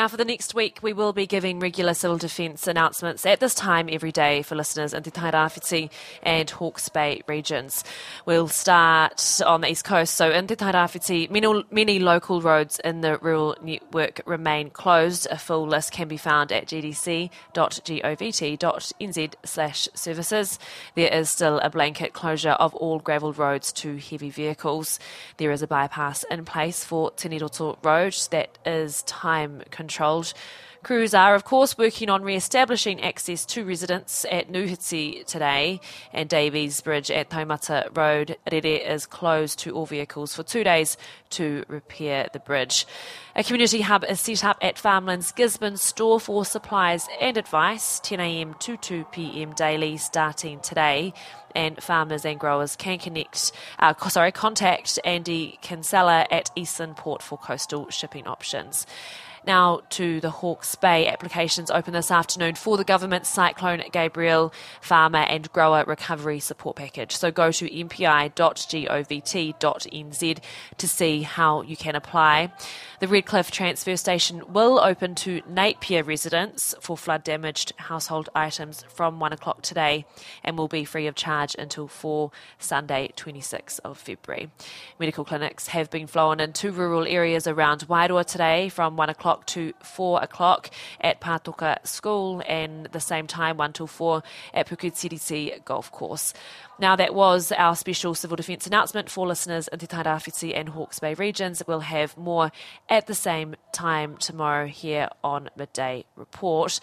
Now, for the next week, we will be giving regular civil defence announcements at this time every day for listeners in Te Tairawhiti and Hawke's Bay regions. We'll start on the east coast. So in Te Tairawhiti, many local roads in the rural network remain closed. A full list can be found at gdc.govt.nz/services. There is still a blanket closure of all gravel roads to heavy vehicles. There is a bypass in place for Te Nidoto Road that is time controlled. Crews are, of course, working on re-establishing access to residents at Nuhiti today, and Davies Bridge at Taumata Road, Rere, is closed to all vehicles for 2 days to repair the bridge. A community hub is set up at Farmlands Gisborne store for supplies and advice, 10 a.m. to 2 p.m. daily, starting today. And farmers and growers can contact Andy Kinsella at Eastland Port for coastal shipping options. Now to the Hawke's Bay. Applications open this afternoon for the government's Cyclone Gabriel Farmer and Grower Recovery Support Package. So go to mpi.govt.nz to see how you can apply. The Redcliffe Transfer Station will open to Napier residents for flood-damaged household items from 1 o'clock today and will be free of charge until 4 Sunday, 26th of February. Medical clinics have been flown into rural areas around Wairua today from 1 o'clock to 4 o'clock at Pātoka School, and the same time 1 till 4 at Pūkut CDC Golf Course. Now that was our special civil defence announcement for listeners in Te Tairawhiti and Hawke's Bay regions. We'll have more at the same time tomorrow here on Midday Report.